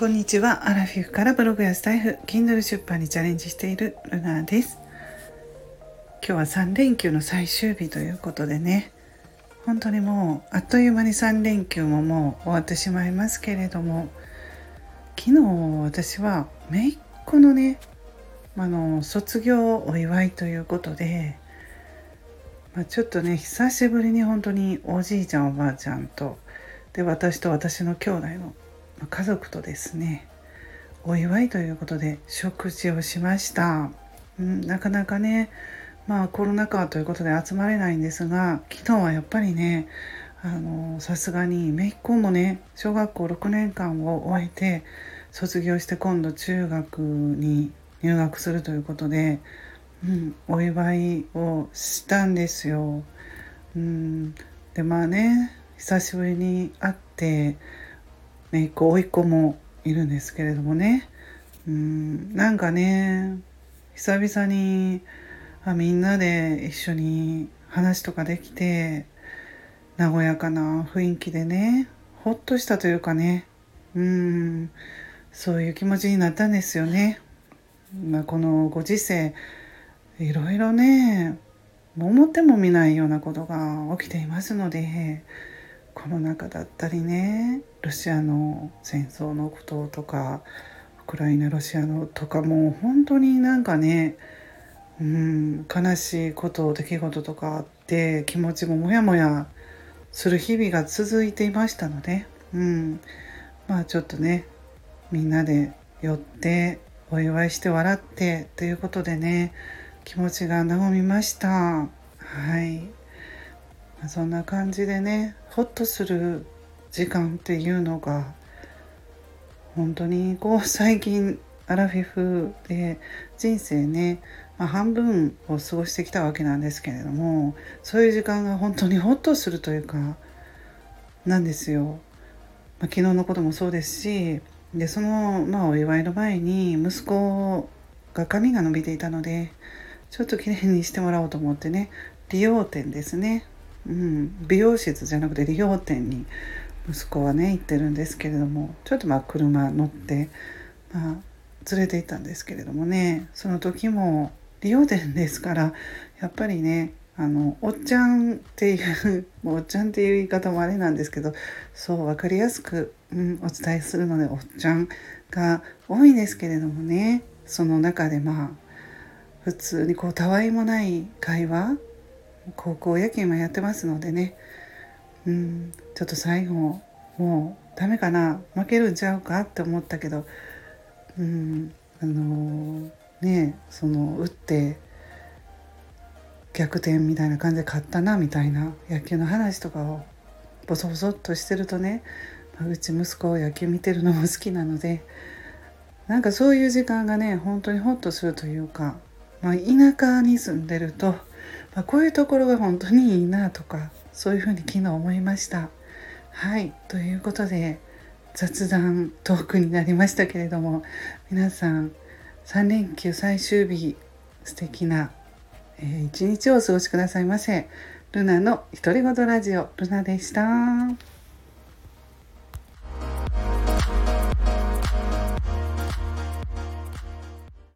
こんにちは。アラフィフからブログやスタイフ、Kindle 出版にチャレンジしているルナです。今日は3連休の最終日ということでね、本当にもうあっという間に3連休ももう終わってしまいますけれども、昨日私は姪っ子のね、卒業お祝いということで、ちょっとね久しぶりに本当におじいちゃんおばあちゃんとで私と私の兄弟の家族とですね、お祝いということで食事をしました。なかなかね、コロナ禍ということで集まれないんですが、昨日はやっぱりね、さすがに姪っ子もね、小学校6年間を終えて卒業して、今度中学に入学するということで、お祝いをしたんですよ。で久しぶりに会って、姪っ子甥っ子もいるんですけれどもね、久々にみんなで一緒に話とかできて、和やかな雰囲気でね、ほっとしたというかね、そういう気持ちになったんですよね。このご時世いろいろね、思っても見ないようなことが起きていますので、コロナ禍だったりね、ロシアの戦争のこととか、ウクライナロシアのとか、もう本当に悲しいこと出来事とかあって、気持ちももやもやする日々が続いていましたので、ちょっとねみんなで寄ってお祝いして笑ってということでね、気持ちが和みました。そんな感じでね、ほっとする時間っていうのが本当に最近アラフィフで人生ね、半分を過ごしてきたわけなんですけれども、そういう時間が本当にほっとするというかなんですよ。昨日のこともそうですし、でその、お祝いの前に息子が髪が伸びていたので、ちょっときれいにしてもらおうと思ってね、理容店ですね、美容室じゃなくて理容店に息子はね行ってるんですけれども、ちょっと車乗って、連れて行ったんですけれどもね、その時も理容店ですから、やっぱりね、おっちゃんっていうおっちゃんっていう言い方もあれなんですけど、分かりやすく、お伝えするのでおっちゃんが多いんですけれどもね、その中で普通にたわいもない会話、高校野球もやってますのでね、ちょっと最後もうダメかな、負けるんちゃうかって思ったけど、打って逆転みたいな感じで勝ったなみたいな野球の話とかをボソボソっとしてるとね、うち息子野球見てるのも好きなので、そういう時間がね本当にホッとするというか、田舎に住んでると、こういうところが本当にいいなとか、そういうふうに昨日思いました。ということで雑談トークになりましたけれども、皆さん3連休最終日、素敵な一日をお過ごしくださいませ。ルナの独り言ラジオ、ルナでした。